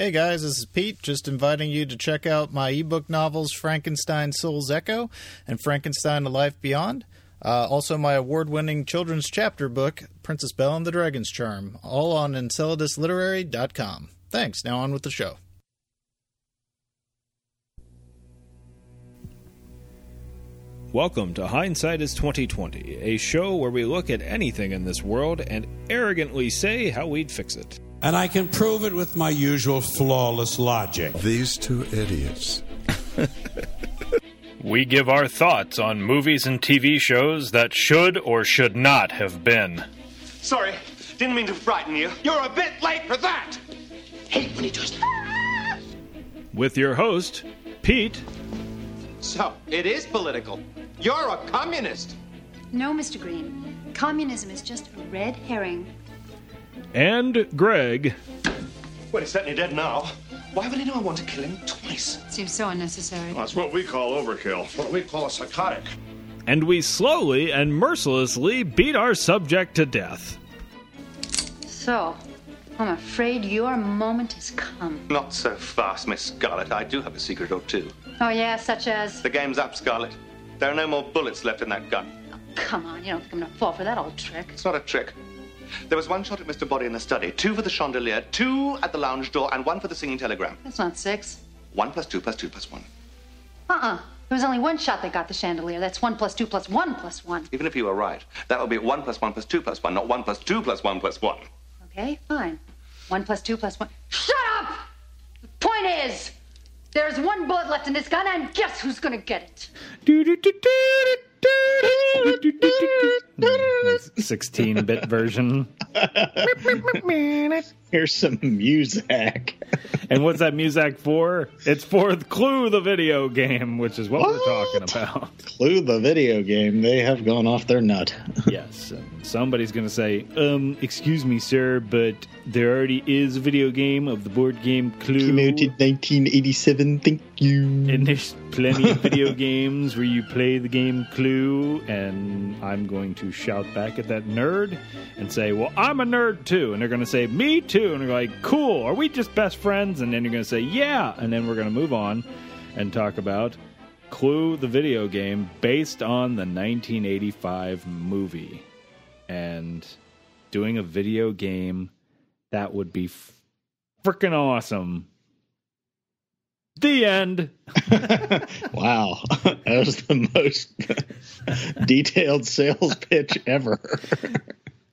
Hey guys, this is Pete, just inviting you to check out my ebook novels Frankenstein Soul's Echo and Frankenstein A Life Beyond. Also my award-winning children's chapter book, Princess Belle and the Dragon's Charm, all on EnceladusLiterary.com. Thanks, now on with the show. Welcome to Hindsight is 2020, a show where we look at anything in this world and arrogantly say how we'd fix it. And I can prove it with my usual flawless logic. These two idiots. We give our thoughts on movies and TV shows that should or should not have been. Sorry, didn't mean to frighten you. You're a bit late for that. Hate when he does that. With your host, Pete. So, it is political. You're a communist. No, Mr. Green. Communism is just a red herring. And Greg. Well, he's certainly dead now. Why would anyone want to kill him twice? Seems so unnecessary. Well, that's what we call overkill. What we call a psychotic. And we slowly and mercilessly beat our subject to death. So, I'm afraid your moment has come. Not so fast, Miss Scarlet. I do have a secret or two. Oh, yeah, such as? The game's up, Scarlet. There are no more bullets left in that gun. Oh, come on. You don't think I'm going to fall for that old trick? It's not a trick. There was one shot at Mr. Body in the study, two for the chandelier, two at the lounge door, and one for the singing telegram. That's not six. 1 + 2 + 2 + 1. There was only one shot that got the chandelier. That's 1 + 2 + 1 + 1. Even if you were right, that would be 1 + 1 + 2 + 1, not 1 + 2 + 1 + 1. Okay, fine. 1 + 2 + 1. Shut up! The point is, there's one bullet left in this gun, and guess who's gonna get it? Do do do do. 16-bit version. Here's some music. And what's that music for? It's for Clue the video game, which is what we're talking about. Clue the video game. They have gone off their nut. Yes. Somebody's going to say, excuse me, sir, but there already is a video game of the board game Clue. Came out in 1987. Thank you. And there's plenty of video games where you play the game Clue, and I'm going to shout back at that nerd and say, well, I'm a nerd too. And they're going to say, me too. And they're like, cool, are we just best friends? And then you're going to say, yeah. And then we're going to move on and talk about Clue the video game based on the 1985 movie. And doing a video game, that would be freaking awesome. The end. Wow. That was the most detailed sales pitch ever.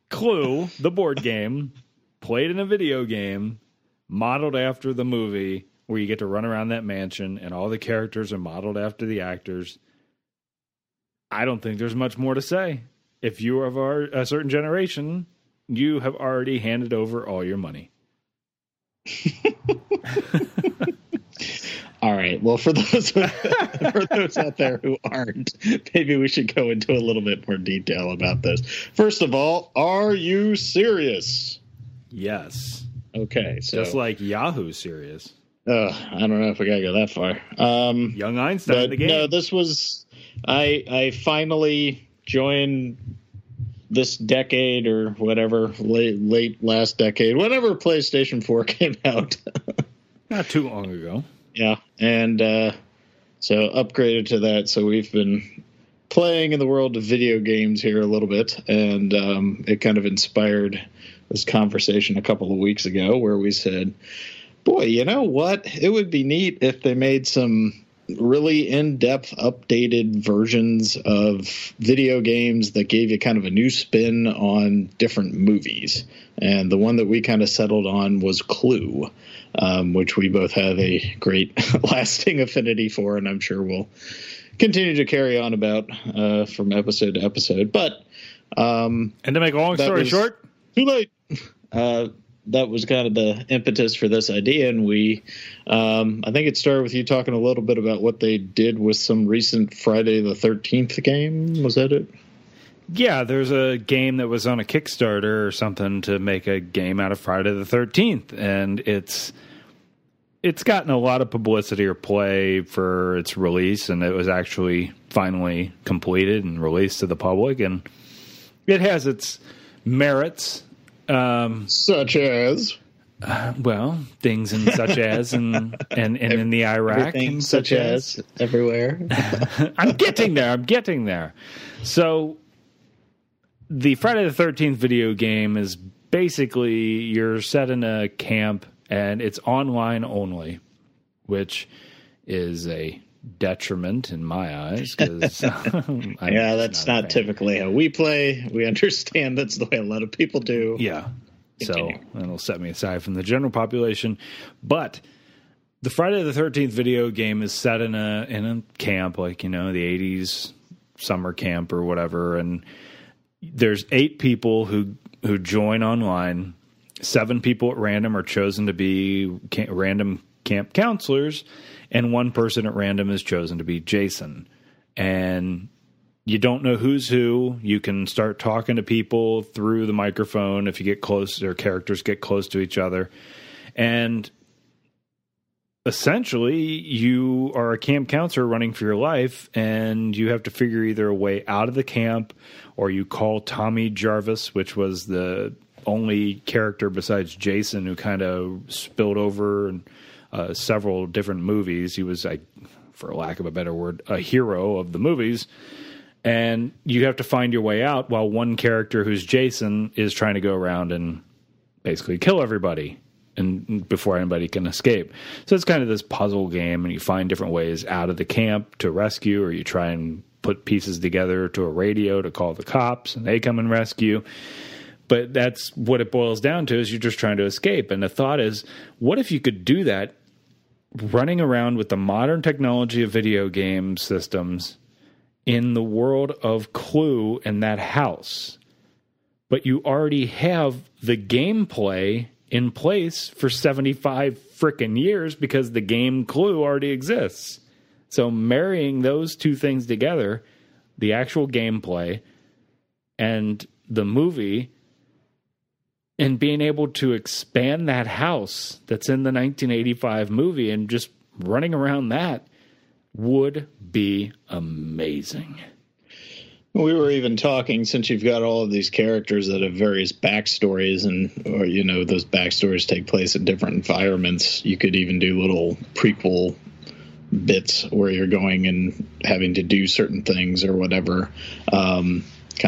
Clue, the board game, played in a video game, modeled after the movie, where you get to run around that mansion, and all the characters are modeled after the actors. I don't think there's much more to say. If you are of a certain generation, you have already handed over all your money. All right. Well, for those out there who aren't, maybe we should go into a little bit more detail about this. First of all, are you serious? Yes. Okay. So just like Yahoo serious. I don't know if we gotta go that far. Young Einstein in the game. No, this was I finally joined this decade or whatever, late last decade, whenever PlayStation 4 came out. Not too long ago. Yeah, and so upgraded to that. So we've been playing in the world of video games here a little bit, and it kind of inspired this conversation a couple of weeks ago where we said, boy, you know what? It would be neat if they made some really in-depth updated versions of video games that gave you kind of a new spin on different movies. And the one that we kind of settled on was Clue. Which we both have a great lasting affinity for, and I'm sure we'll continue to carry on about from episode to episode. But and to make a long story short, too late. That was kind of the impetus for this idea, and we I think it started with you talking a little bit about what they did with some recent Friday the 13th game. Was that it? Yeah, there's a game that was on a Kickstarter or something to make a game out of Friday the 13th, and it's gotten a lot of publicity or play for its release, and it was actually finally completed and released to the public, and it has its merits. Such as? Well, things and such as, and in the Iraq. And such as everywhere. I'm getting there. So the Friday the 13th video game is basically you're set in a camp and it's online only, which is a detriment in my eyes. Yeah, that's not typically how we play. We understand that's the way a lot of people do. Yeah. So it'll set me aside from the general population. But the Friday the 13th video game is set in a camp, like, you know, the 80s summer camp or whatever. And there's 8 people who join online. 7 people at random are chosen to be random camp counselors. And 1 person at random is chosen to be Jason. And you don't know who's who. You can start talking to people through the microphone if you get close, or characters get close to each other. And essentially, you are a camp counselor running for your life, and you have to figure either a way out of the camp, or you call Tommy Jarvis, which was the only character besides Jason who kind of spilled over in several different movies. He was, for lack of a better word, a hero of the movies. And you have to find your way out while one character who's Jason is trying to go around and basically kill everybody and before anybody can escape. So it's kind of this puzzle game, and you find different ways out of the camp to rescue, or you try and put pieces together to a radio to call the cops, and they come and rescue. But that's what it boils down to, is you're just trying to escape. And the thought is, what if you could do that running around with the modern technology of video game systems in the world of Clue in that house? But you already have the gameplay in place for 75 frickin' years because the game Clue already exists. So marrying those two things together, the actual gameplay and the movie, and being able to expand that house that's in the 1985 movie and just running around that, would be amazing. We were even talking, since you've got all of these characters that have various backstories, or those backstories take place in different environments. You could even do little prequel bits where you're going and having to do certain things or whatever, kind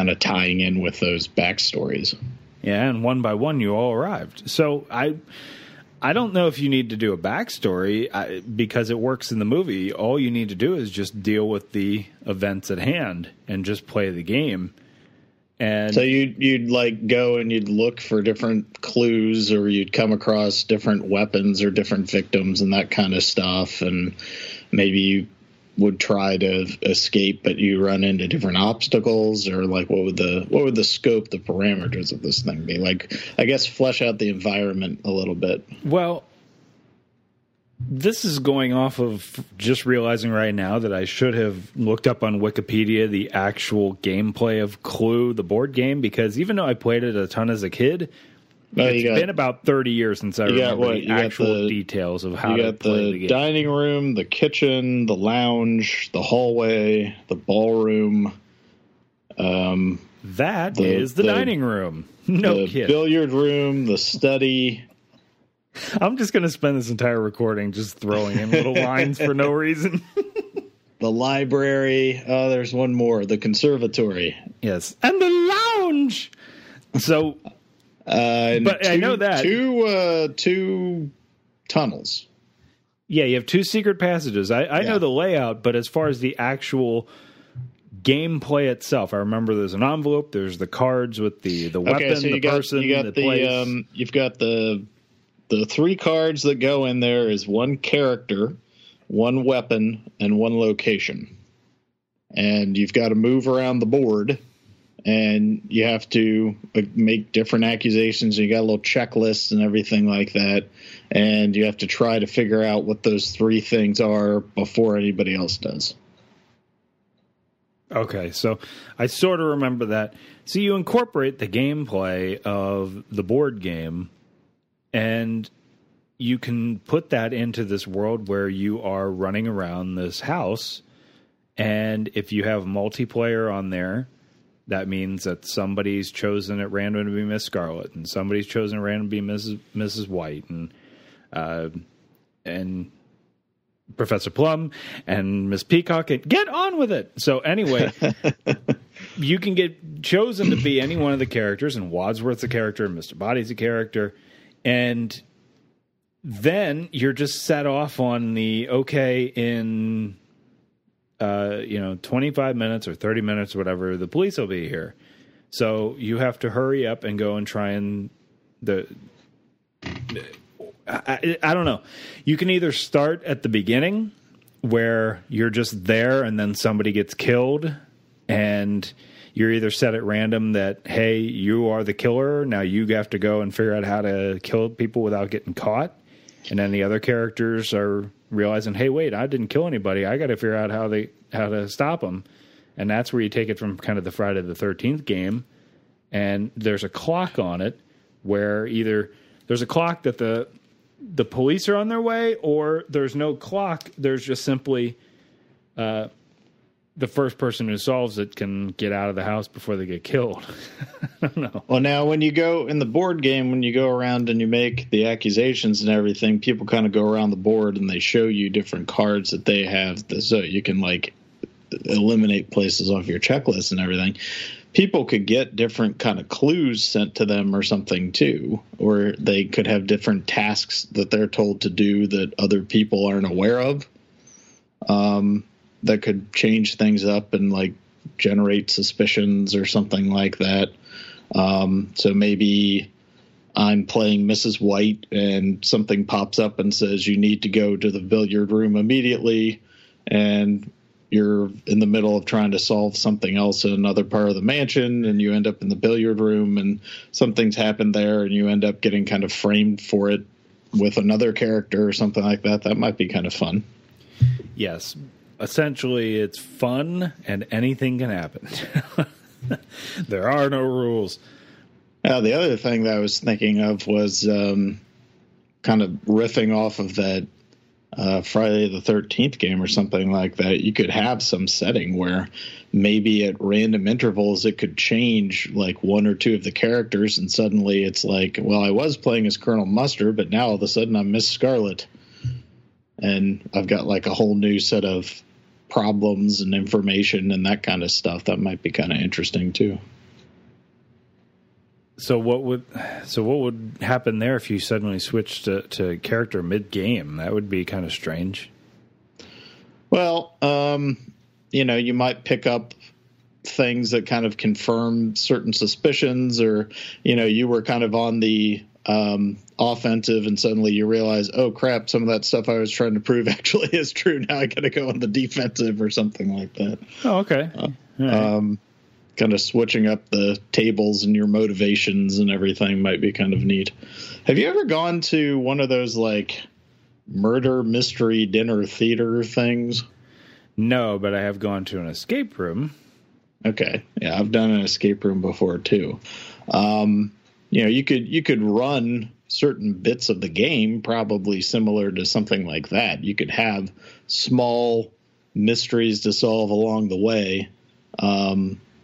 of tying in with those backstories. Yeah, and one by one, you all arrived. So I don't know if you need to do a backstory because it works in the movie. All you need to do is just deal with the events at hand and just play the game. And so you'd like go and you'd look for different clues, or you'd come across different weapons or different victims and that kind of stuff. And maybe you would try to escape, but you run into different obstacles, or like what would the scope, the parameters of this thing be? Like, I guess flesh out the environment a little bit. Well, this is going off of just realizing right now that I should have looked up on Wikipedia the actual gameplay of Clue, the board game, because even though I played it a ton as a kid, it's been about 30 years since I remember the actual details of how to play the game. You got the dining room, the kitchen, the lounge, the hallway, the ballroom. That is the dining room. No kidding. The billiard room, the study. I'm just going to spend this entire recording just throwing in little lines for no reason. The library. Oh, there's one more. The conservatory. Yes. And the lounge. So... but I know that two tunnels. Yeah, you have 2 secret passages. I know the layout, but as far as the actual gameplay itself, I remember there's an envelope. There's the cards with the weapon, person. You got the place. You've got the 3 cards that go in there is 1 character, 1 weapon, and 1 location, and you've got to move around the board. And you have to make different accusations. You got a little checklist and everything like that. And you have to try to figure out what those 3 things are before anybody else does. Okay, so I sort of remember that. So you incorporate the gameplay of the board game, and you can put that into this world where you are running around this house. And if you have multiplayer on there, That means that somebody's chosen at random to be Miss Scarlet, and somebody's chosen at random to be Mrs. White, and Professor Plum and Miss Peacock. And get on with it. So anyway, you can get chosen to be any one of the characters, and Wadsworth's a character, and Mr. Body's a character, and then you're just set off on the okay in. 25 minutes or 30 minutes, or whatever, the police will be here. So you have to hurry up and go and try and I don't know. You can either start at the beginning where you're just there and then somebody gets killed and you're either set at random that, hey, you are the killer. Now you have to go and figure out how to kill people without getting caught. And then the other characters are realizing, hey, wait, I didn't kill anybody. I got to figure out how to stop them. And that's where you take it from kind of the Friday the 13th game. And there's a clock on it where either there's a clock that the police are on their way, or there's no clock. There's just simply the first person who solves it can get out of the house before they get killed. I don't know. Well, now when you go in the board game, when you go around and you make the accusations and everything, people kind of go around the board and they show you different cards that they have. So you can like eliminate places off your checklist and everything. People could get different kind of clues sent to them or something too, or they could have different tasks that they're told to do that other people aren't aware of. That could change things up and like generate suspicions or something like that. So maybe I'm playing Mrs. White and something pops up and says you need to go to the billiard room immediately, and you're in the middle of trying to solve something else in another part of the mansion, and you end up in the billiard room and something's happened there, and you end up getting kind of framed for it with another character or something like that. That might be kind of fun. Yes. Essentially, it's fun and anything can happen. There are no rules. Now, the other thing that I was thinking of was kind of riffing off of that Friday the 13th game or something like that. You could have some setting where maybe at random intervals it could change like one or two of the characters, and suddenly it's like, well, I was playing as Colonel Mustard, but now all of a sudden I'm Miss Scarlet. And I've got like a whole new set of problems and information and that kind of stuff. That might be kind of interesting too. So what would happen there if you suddenly switched to character mid-game? That would be kind of strange. Well, you might pick up things that kind of confirm certain suspicions, or, you were kind of on the offensive, and suddenly you realize, oh crap, some of that stuff I was trying to prove actually is true. Now I gotta go on the defensive or something like that. Oh, okay. Right. Kind of switching up the tables and your motivations and everything might be kind of neat. Have you ever gone to one of those like murder mystery dinner theater things? No, but I have gone to an escape room. Okay. Yeah, I've done an escape room before too. You could run certain bits of the game, probably similar to something like that. You could have small mysteries to solve along the way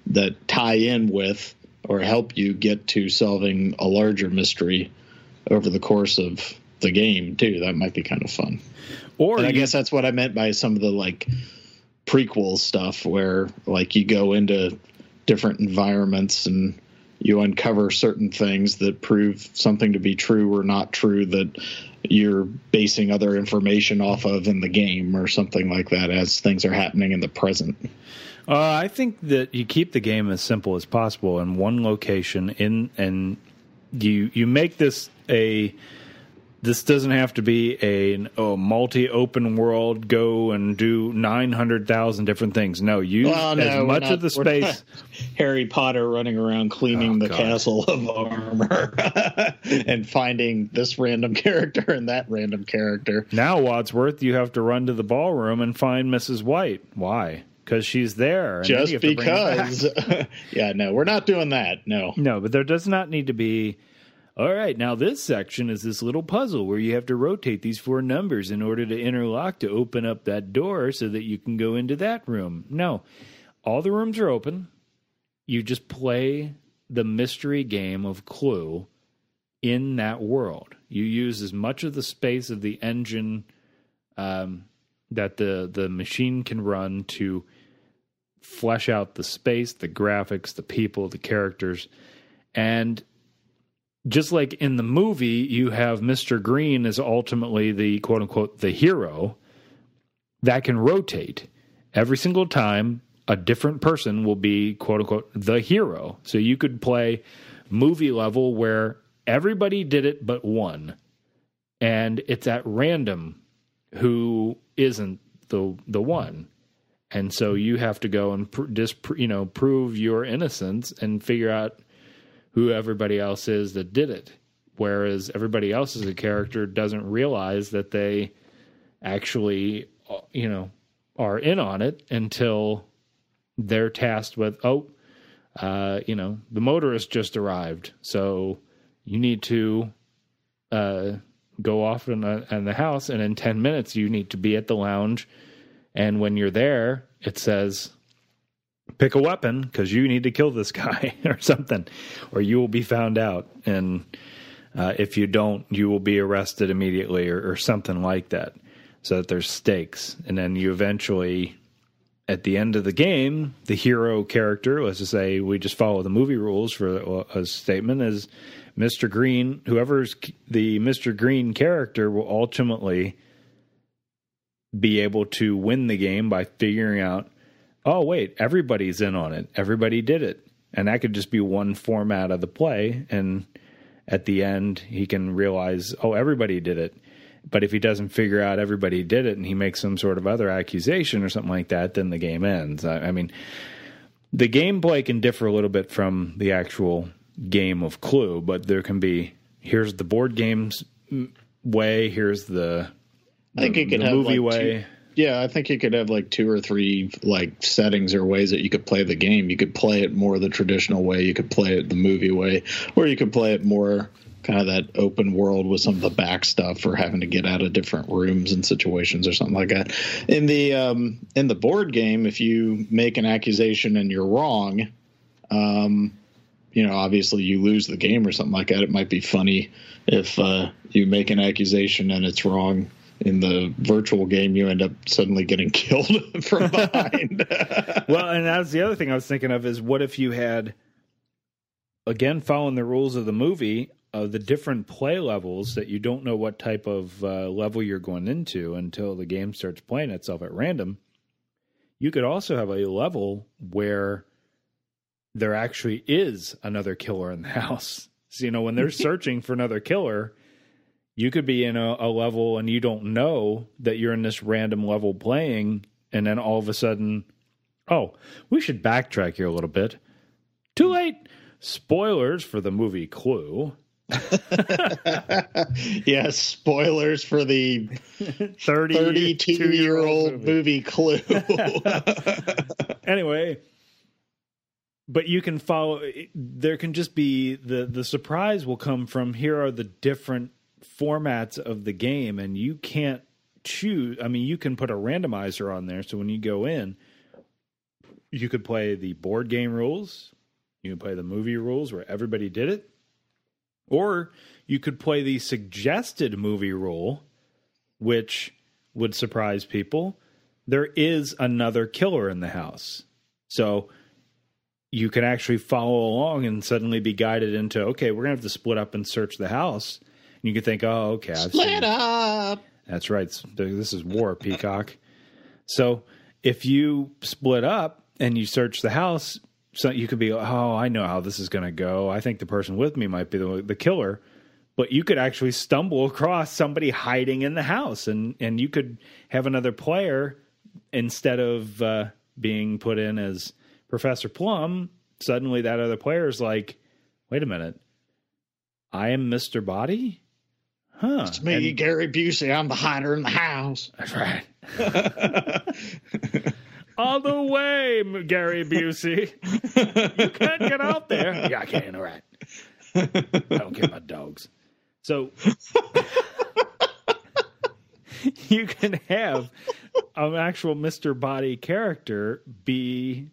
that tie in with or help you get to solving a larger mystery over the course of the game, too. That might be kind of fun. I guess that's what I meant by some of the like prequel stuff where like you go into different environments and you uncover certain things that prove something to be true or not true that you're basing other information off of in the game or something like that as things are happening in the present. I think that you keep the game as simple as possible in one location, and you make this this doesn't have to be a multi-open world, go and do 900,000 different things. No, as much of the space. Harry Potter running around cleaning the castle of armor and finding this random character and that random character. Now, Wadsworth, you have to run to the ballroom and find Mrs. White. Why? Because she's there. And just because. Yeah, no, we're not doing that. No. No, but there does not need to be. All right, now this section is this little puzzle where you have to rotate these four numbers in order to interlock to open up that door so that you can go into that room. No, all the rooms are open. You just play the mystery game of Clue in that world. You use as much of the space of the engine that the machine can run to flesh out the space, the graphics, the people, the characters. And just like in the movie, you have Mr. Green as ultimately the quote-unquote the hero that can rotate. Every single time, a different person will be quote-unquote the hero. So you could play movie level where everybody did it but one, and it's at random who isn't the one. And so you have to go and prove your innocence and figure out who everybody else is that did it. Whereas everybody else as a character doesn't realize that they actually, are in on it until they're tasked with, the motorist just arrived, so you need to go off in the house, and in 10 minutes you need to be at the lounge. And when you're there, it says, pick a weapon because you need to kill this guy or something, or you will be found out. And if you don't, you will be arrested immediately or something like that, so that there's stakes. And then you eventually, at the end of the game, the hero character, let's just say we just follow the movie rules for a statement, is Mr. Green. Whoever's the Mr. Green character will ultimately be able to win the game by figuring out, oh, wait, everybody's in on it. Everybody did it. And that could just be one format of the play. And at the end, he can realize, oh, everybody did it. But if he doesn't figure out everybody did it and he makes some sort of other accusation or something like that, then the game ends. I mean, the gameplay can differ a little bit from the actual game of Clue, but there can be, here's the board game's way, here's the movie way. I think you could have like two or three like settings or ways that you could play the game. You could play it more the traditional way, you could play it the movie way, or you could play it more kind of that open world with some of the back stuff, or having to get out of different rooms and situations or something like that. In the board game, if you make an accusation and you're wrong, obviously you lose the game or something like that. It might be funny if you make an accusation and it's wrong. In the virtual game, you end up suddenly getting killed from behind. Well, and that's the other thing I was thinking of is, what if you had, again, following the rules of the movie, the different play levels that you don't know what type of level you're going into until the game starts playing itself at random. You could also have a level where there actually is another killer in the house. So, when they're searching for another killer, you could be in a level and you don't know that you're in this random level playing, and then all of a sudden, oh, we should backtrack here a little bit. Too late! Spoilers for the movie Clue. Yeah, spoilers for the 32-year-old movie Clue. Anyway, but you can follow, there can just be, the surprise will come from, here are the different formats of the game, and you can't choose. I mean, you can put a randomizer on there, so when you go in, you could play the board game rules, you can play the movie rules where everybody did it, or you could play the suggested movie rule, which would surprise people. There is another killer in the house. So you can actually follow along and suddenly be guided into, okay, we're going to have to split up and search the house. You could think, oh, okay. Split up! That's right. This is war, Peacock. So if you split up and you search the house, so you could be, oh, I know how this is going to go. I think the person with me might be the killer. But you could actually stumble across somebody hiding in the house, and you could have another player, instead of being put in as Professor Plum, suddenly that other player is like, wait a minute, I am Mr. Body? Huh. It's me, Gary Busey. I'm the hider in the house. That's right. All the way, Gary Busey. You can't get out there. Yeah, I can. All right. I don't care about dogs. So you can have an actual Mr. Body character be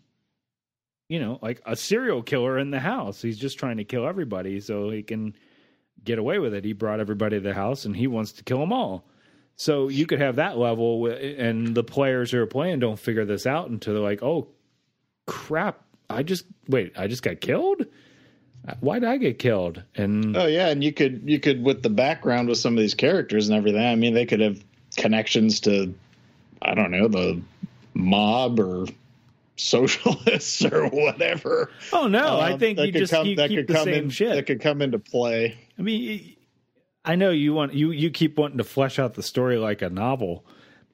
you know, like a serial killer in the house. He's just trying to kill everybody so he can get away with it. He brought everybody to the house and he wants to kill them all. So you could have that level, and the players who are playing don't figure this out until they're like, oh, crap, I just got killed? Why did I get killed? And oh, yeah, and you could with the background with some of these characters and everything, I mean, they could have connections to, I don't know, the mob or socialists or whatever. Oh, no, I think you just keep the same shit. That could come into play. I mean, I know you keep wanting to flesh out the story like a novel,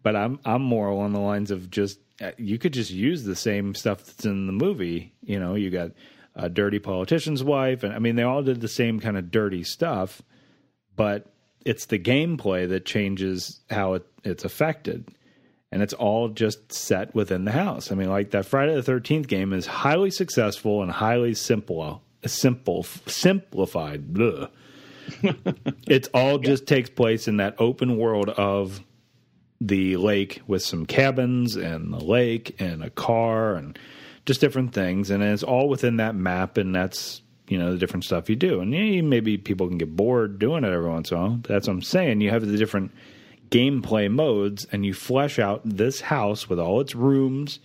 but I'm more along the lines of just you could just use the same stuff that's in the movie. You know, you got a dirty politician's wife, and I mean they all did the same kind of dirty stuff, but it's the gameplay that changes how it's affected, and it's all just set within the house. I mean, like that Friday the 13th game is highly successful and highly simplified. Blah. It's all just takes place in that open world of the lake with some cabins and the lake and a car and just different things. And it's all within that map, and that's, you know, the different stuff you do. And yeah, maybe people can get bored doing it every once in a while. That's what I'm saying. You have the different gameplay modes, and you flesh out this house with all its rooms,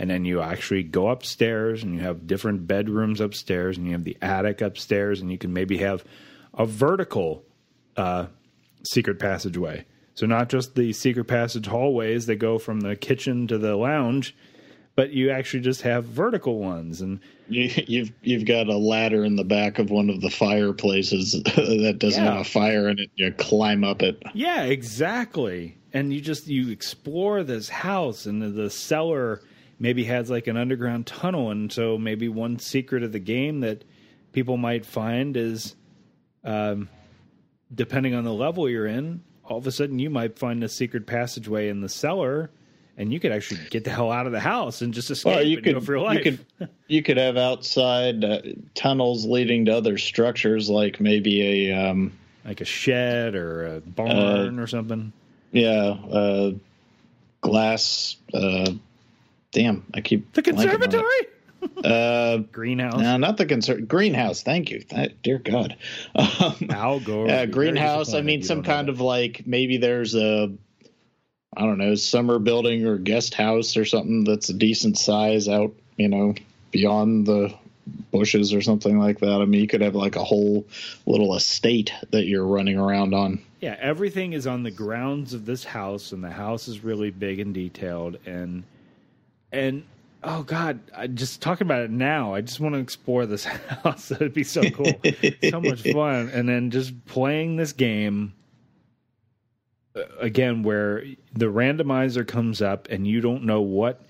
and then you actually go upstairs, and you have different bedrooms upstairs, and you have the attic upstairs, and you can maybe have a vertical secret passageway. So not just the secret passage hallways that go from the kitchen to the lounge, but you actually just have vertical ones. And you've got a ladder in the back of one of the fireplaces that doesn't have a fire in it. You climb up it. Yeah, exactly. And you explore this house, and the cellar maybe has like an underground tunnel. And so maybe one secret of the game that people might find is, depending on the level you're in, all of a sudden you might find a secret passageway in the cellar, and you could actually get the hell out of the house and just escape and go for your life. You could have outside tunnels leading to other structures, like maybe a like a shed or a barn or something. Yeah, glass. Damn, I keep the conservatory. Greenhouse. No, not the greenhouse. Thank you. Dear God. I'll go. Greenhouse. I mean, some kind of like, maybe there's a, I don't know, summer building or guest house or something that's a decent size out, you know, beyond the bushes or something like that. I mean, you could have like a whole little estate that you're running around on. Yeah. Everything is on the grounds of this house, and the house is really big and detailed. And, oh, God, I'm just talking about it now. I just want to explore this house. It'd be so cool. So much fun. And then just playing this game, again, where the randomizer comes up and you don't know what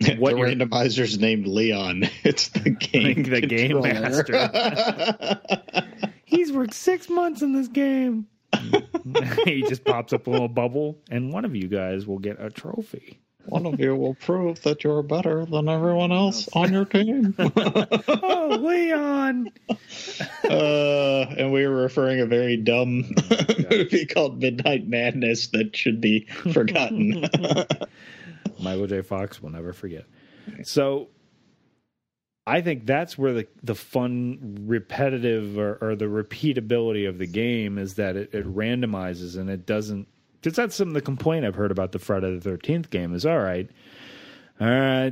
the randomizer's named Leon. It's the game controller. The game master. He's worked 6 months in this game. He just pops up a little bubble, and one of you guys will get a trophy. One of you will prove that you're better than everyone else on your team. Oh, Leon! And we were referring a very dumb movie called Midnight Madness that should be forgotten. Michael J. Fox will never forget. So I think that's where the fun, repetitive, or the repeatability of the game is, that it randomizes and it doesn't. Because that's some of the complaint I've heard about the Friday the 13th game is, all right,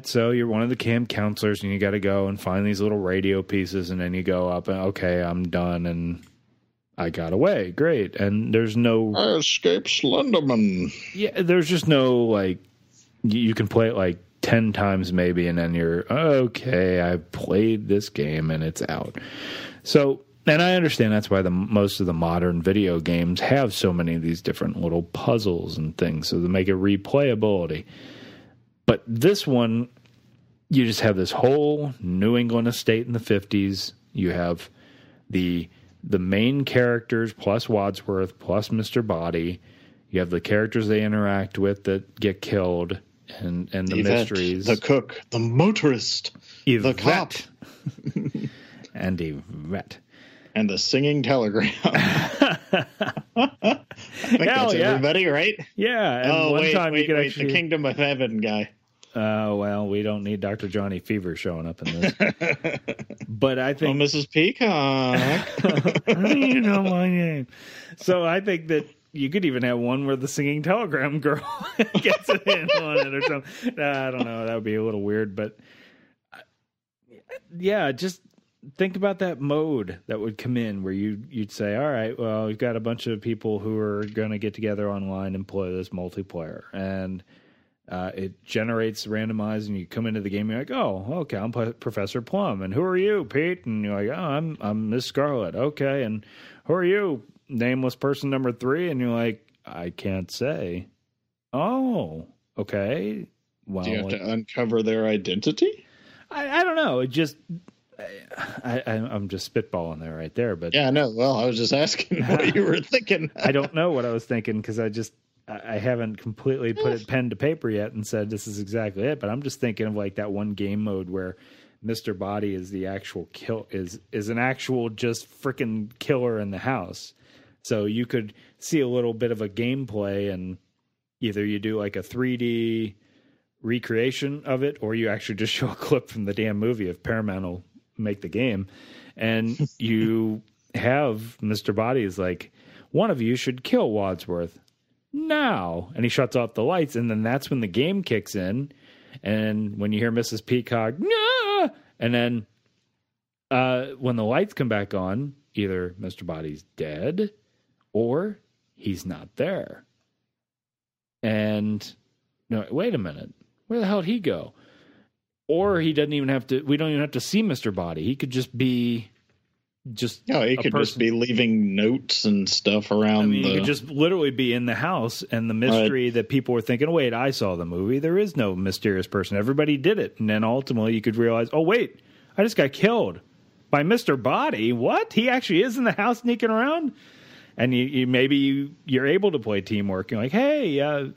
so you're one of the camp counselors, and you got to go and find these little radio pieces, and then you go up, and okay, I'm done, and I got away. Great. And there's no... I escaped Slenderman. Yeah, there's just no, like, you can play it like 10 times maybe, and then you're, okay, I played this game, and it's out. So... And I understand that's why most of the modern video games have so many of these different little puzzles and things, so they make it replayability. But this one, you just have this whole New England estate in the 50s. You have the main characters plus Wadsworth plus Mr. Body. You have the characters they interact with that get killed, and the Yvette, mysteries. The cook, the motorist, Yvette, the cop. And Yvette. And the singing telegram. I think that's everybody, right? Yeah. And the Kingdom of Heaven guy. Well, we don't need Dr. Johnny Fever showing up in this. But I think... Oh, Mrs. Peacock. How do you know my name? So I think that you could even have one where the singing telegram girl gets a hand on it or something. I don't know. That would be a little weird. But yeah, just think about that mode that would come in where you'd say, all right, well, we've got a bunch of people who are going to get together online and play this multiplayer. And... it generates randomized, and you come into the game, you're like, oh, okay, I'm Professor Plum, and who are you, Pete? And you're like, oh, I'm Miss Scarlet, okay, and who are you, nameless person number 3? And you're like, I can't say. Oh, okay. Well, do you have to uncover their identity? I don't know. It just... I'm just spitballing there right there, but... Yeah, no, well, I was just asking what you were thinking. I don't know what I was thinking, because I haven't completely put it pen to paper yet and said this is exactly it, but I'm just thinking of like that one game mode where Mr. Body is the actual is an actual just freaking killer in the house. So you could see a little bit of a gameplay, and either you do like a 3D recreation of it, or you actually just show a clip from the damn movie if Paramount will make the game, and you have Mr. Body is like, one of you should kill Wadsworth now, and he shuts off the lights, and then that's when the game kicks in, and when you hear Mrs. Peacock, nah! And then when the lights come back on, either Mr. Body's dead or he's not there. And no, wait a minute, where the hell did he go? Or he doesn't even have to. We don't even have to see Mr. Body. He could just be. Just be leaving notes and stuff around. I mean, you could just literally be in the house, and the mystery that people were thinking, wait, I saw the movie. There is no mysterious person. Everybody did it. And then ultimately you could realize, oh, wait, I just got killed by Mr. Body. What? He actually is in the house sneaking around. And you're able to play teamwork. You're like, hey, be on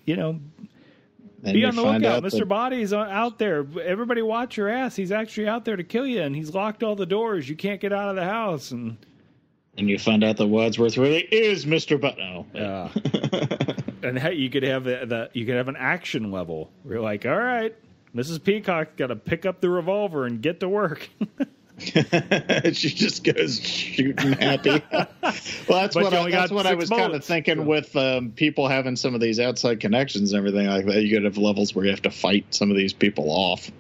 the lookout. Mr. Body's out there. Everybody watch your ass. He's actually out there to kill you, and he's locked all the doors. You can't get out of the house. And you find out that Wadsworth really is Mr. Body. Oh. And hey, you could have an action level where you're like, all right, Mrs. Peacock's got to pick up the revolver and get to work. She just goes shooting happy. Well, that's what I was kind of thinking with people having some of these outside connections and everything like that. You could have levels where you have to fight some of these people off.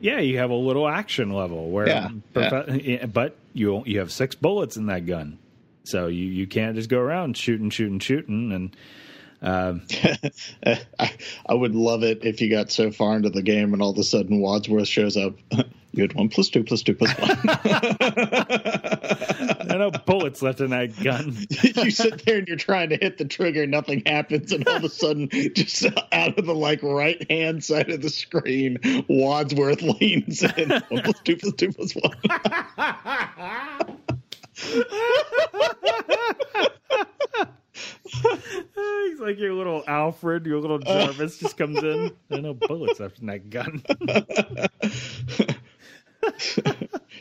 Yeah, you have a little action level where, but you have 6 bullets in that gun, so you can't just go around shooting and. I would love it if you got so far into the game and all of a sudden Wadsworth shows up. You had 1 + 2 + 2 + 1. There are no bullets left in that gun. You sit there and you're trying to hit the trigger, nothing happens, and all of a sudden, just out of the right hand side of the screen, Wadsworth leans in. 1 + 2 + 2 + 1. He's like your little Alfred, your little Jarvis just comes in. There are no bullets left in that gun.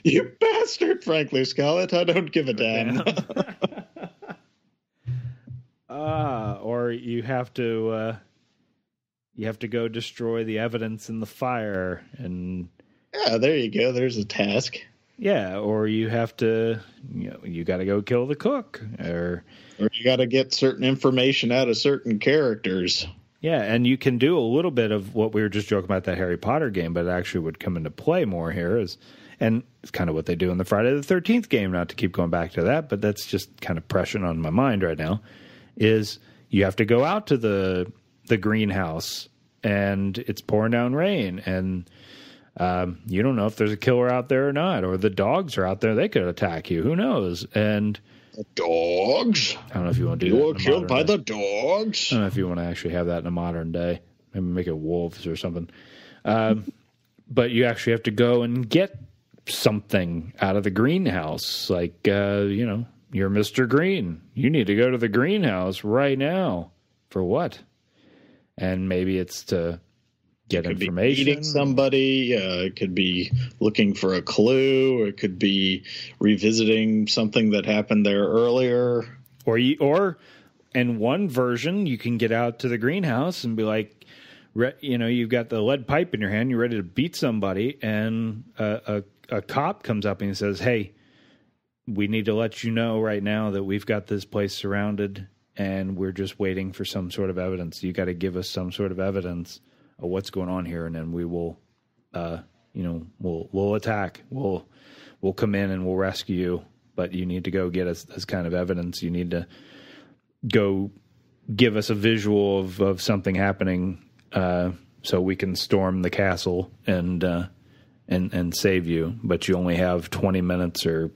You bastard, frankly, Scarlet. I don't give a damn. Or you have to go destroy the evidence in the fire, and yeah, there you go. There's a task. Yeah, or you have to, you got to go kill the cook, or you got to get certain information out of certain characters. Yeah, and you can do a little bit of what we were just joking about, that Harry Potter game, but it actually would come into play more here. And it's kind of what they do in the Friday the 13th game, not to keep going back to that, but that's just kind of pressing on my mind right now, is you have to go out to the greenhouse, and it's pouring down rain, and you don't know if there's a killer out there or not, or the dogs are out there. They could attack you. Who knows? And... the dogs? I don't know if you want to do that. You were killed by the dogs? I don't know if you want to actually have that in a modern day. Maybe make it wolves or something. But you actually have to go and get something out of the greenhouse. Like, you're Mr. Green. You need to go to the greenhouse right now. For what? And maybe it's to get information. It could be eating somebody. It could be looking for a clue. Or it could be revisiting something that happened there earlier. Or in one version, you can get out to the greenhouse and be like, you've got the lead pipe in your hand, you're ready to beat somebody, and a cop comes up and says, hey, we need to let you know right now that we've got this place surrounded and we're just waiting for some sort of evidence. You got to give us some sort of evidence of what's going on here, and then we will, we'll attack. We'll come in and we'll rescue you, but you need to go get us this kind of evidence. You need to go give us a visual of something happening so we can storm the castle and save you. But you only have 20 minutes or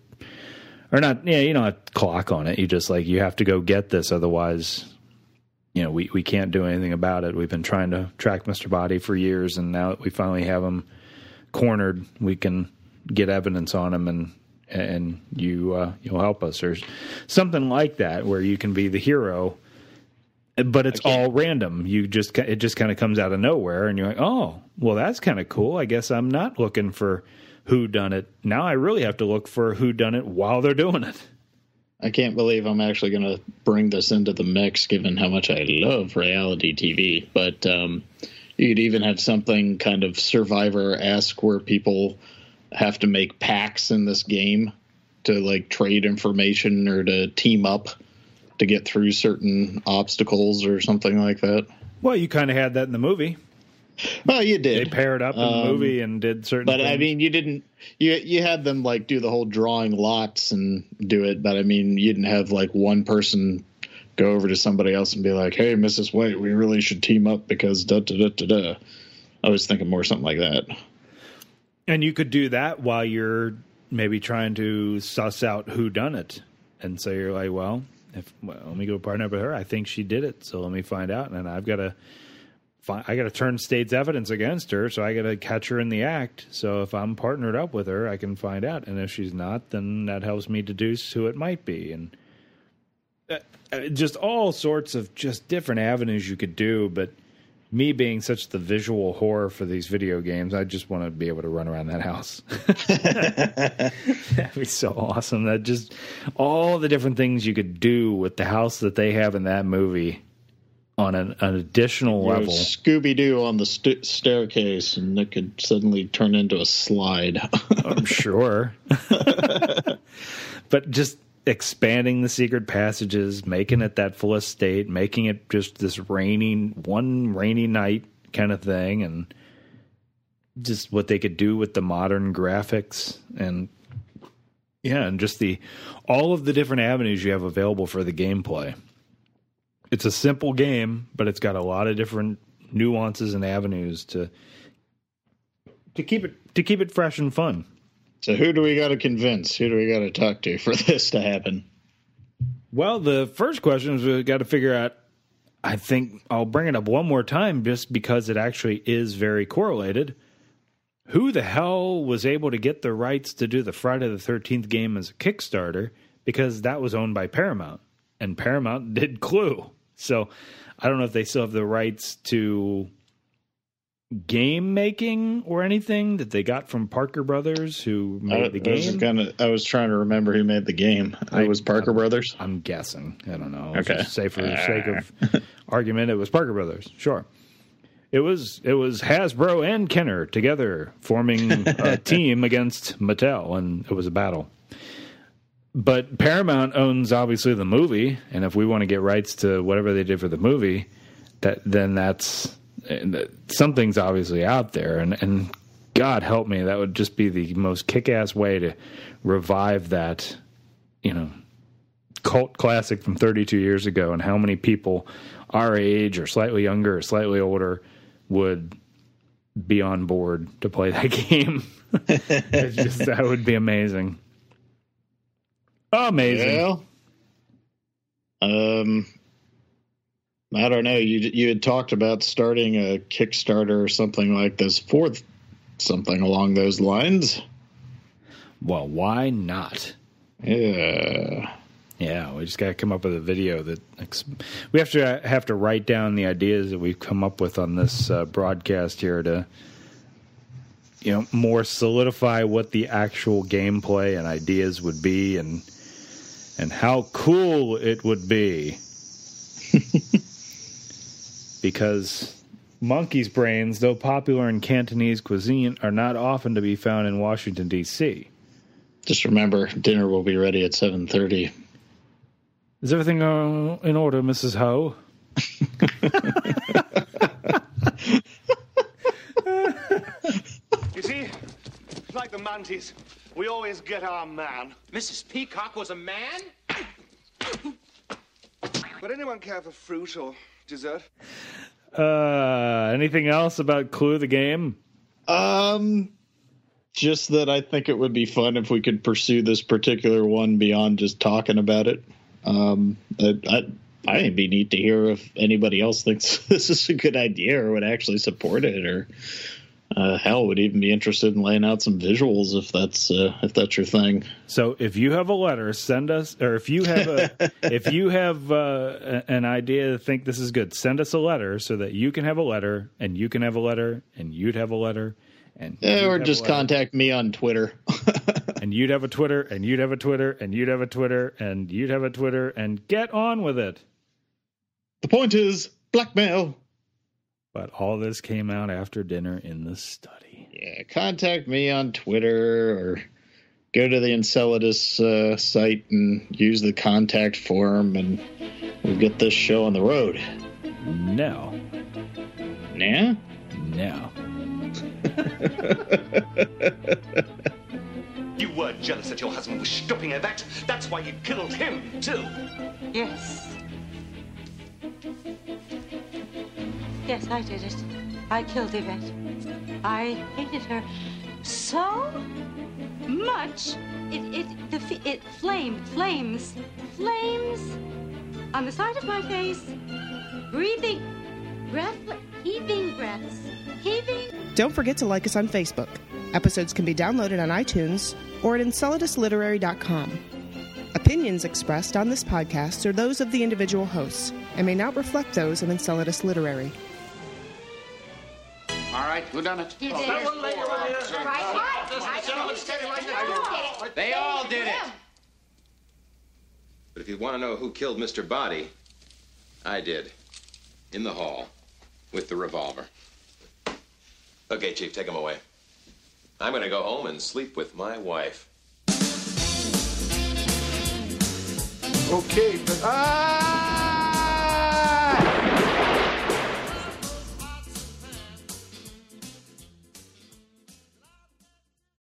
not. Yeah, you don't have a clock on it. You just you have to go get this. Otherwise, we can't do anything about it. We've been trying to track Mr. Body for years, and now that we finally have him cornered, we can get evidence on him and you'll help us, or something like that, where you can be the hero. But it's all random. It just kind of comes out of nowhere, and you're like, oh, well, that's kind of cool. I guess I'm not looking for whodunit. Now I really have to look for whodunit while they're doing it. I can't believe I'm actually going to bring this into the mix, given how much I love reality TV. But you could even have something kind of Survivor-esque where people have to make pacts in this game to trade information or to team up to get through certain obstacles or something like that. Well, you kind of had that in the movie. Well, you did. They paired up in the movie and did certain things. I mean, you didn't. You had them do the whole drawing lots and do it, but I mean, you didn't have one person go over to somebody else and be like, "Hey, Mrs. White, we really should team up because da da da da da." I was thinking more something like that. And you could do that while you're maybe trying to suss out who done it, and so you're like, "Well." Let me go partner up with her. I think she did it, so let me find out. And I've got to turn state's evidence against her, so I got to catch her in the act. So if I'm partnered up with her, I can find out. And if she's not, then that helps me deduce who it might be. And just all sorts of different avenues you could do. But me being such the visual horror for these video games, I just want to be able to run around that house. That'd be so awesome. That just all the different things you could do with the house that they have in that movie on an additional level. Scooby-Doo on the staircase, and it could suddenly turn into a slide. I'm sure. But just expanding the secret passages, making it that full estate, making it just this rainy night kind of thing, and just what they could do with the modern graphics and just all of the different avenues you have available for the gameplay. It's a simple game, but it's got a lot of different nuances and avenues to keep it fresh and fun. So who do we got to convince? Who do we got to talk to for this to happen? Well, the first question is we got to figure out, I think I'll bring it up one more time just because it actually is very correlated. Who the hell was able to get the rights to do the Friday the 13th game as a Kickstarter, because that was owned by Paramount, and Paramount did Clue. So I don't know if they still have the rights to game making or anything that they got from Parker Brothers, who made the game. I was trying to remember who made the game. It was Parker Brothers? I'm guessing. I don't know. Okay. Say for the sake of argument, it was Parker Brothers. Sure. It was Hasbro and Kenner together forming a team against Mattel, and it was a battle. But Paramount owns, obviously, the movie, and if we want to get rights to whatever they did for the movie, that's... And something's obviously out there, and God help me, that would just be the most kick-ass way to revive that, cult classic from 32 years ago, and how many people our age or slightly younger or slightly older would be on board to play that game. That would be amazing. Amazing. Well, I don't know. You had talked about starting a Kickstarter or something like this, something along those lines. Well, why not? Yeah. We just got to come up with a video that we have to write down the ideas that we've come up with on this broadcast here to, more solidify what the actual gameplay and ideas would be, and how cool it would be. Because Monkey's brains, though popular in Cantonese cuisine, are not often to be found in Washington, D.C. Just remember, dinner will be ready at 7:30. Is everything in order, Mrs. Ho? You see, like the Mantis, we always get our man. Mrs. Peacock was a man? Would anyone care for fruit or dessert? Anything else about Clue the game? Just that I think it would be fun if we could pursue this particular one beyond just talking about it. I think it'd be neat to hear if anybody else thinks this is a good idea or would actually support it, or hell, would even be interested in laying out some visuals if that's your thing. So if you have a letter, send us, or if you have a an idea to think this is good, send us a letter so that you can have a letter and you can have a letter and you'd have a letter and or just contact me on Twitter. And you'd have a Twitter, and you'd have a Twitter, and you'd have a Twitter, and you'd have a Twitter, and get on with it. The point is blackmail. But all this came out after dinner in the study. Yeah, contact me on Twitter, or go to the Enceladus site and use the contact form, and we'll get this show on the road. No. Nah? No. You were jealous that your husband was stopping her that. That's why you killed him, too. Yes. Yes, I did it. I killed Yvette. I hated her so much. It flamed, flames on the side of my face. Heaving breaths. Don't forget to like us on Facebook. Episodes can be downloaded on iTunes or at EnceladusLiterary.com. Opinions expressed on this podcast are those of the individual hosts and may not reflect those of Enceladus Literary. All right, who done it? You did it. They all did it. But if you want to know who killed Mr. Body, I did. In the hall with the revolver. Okay, Chief, take him away. I'm going to go home and sleep with my wife. Okay, but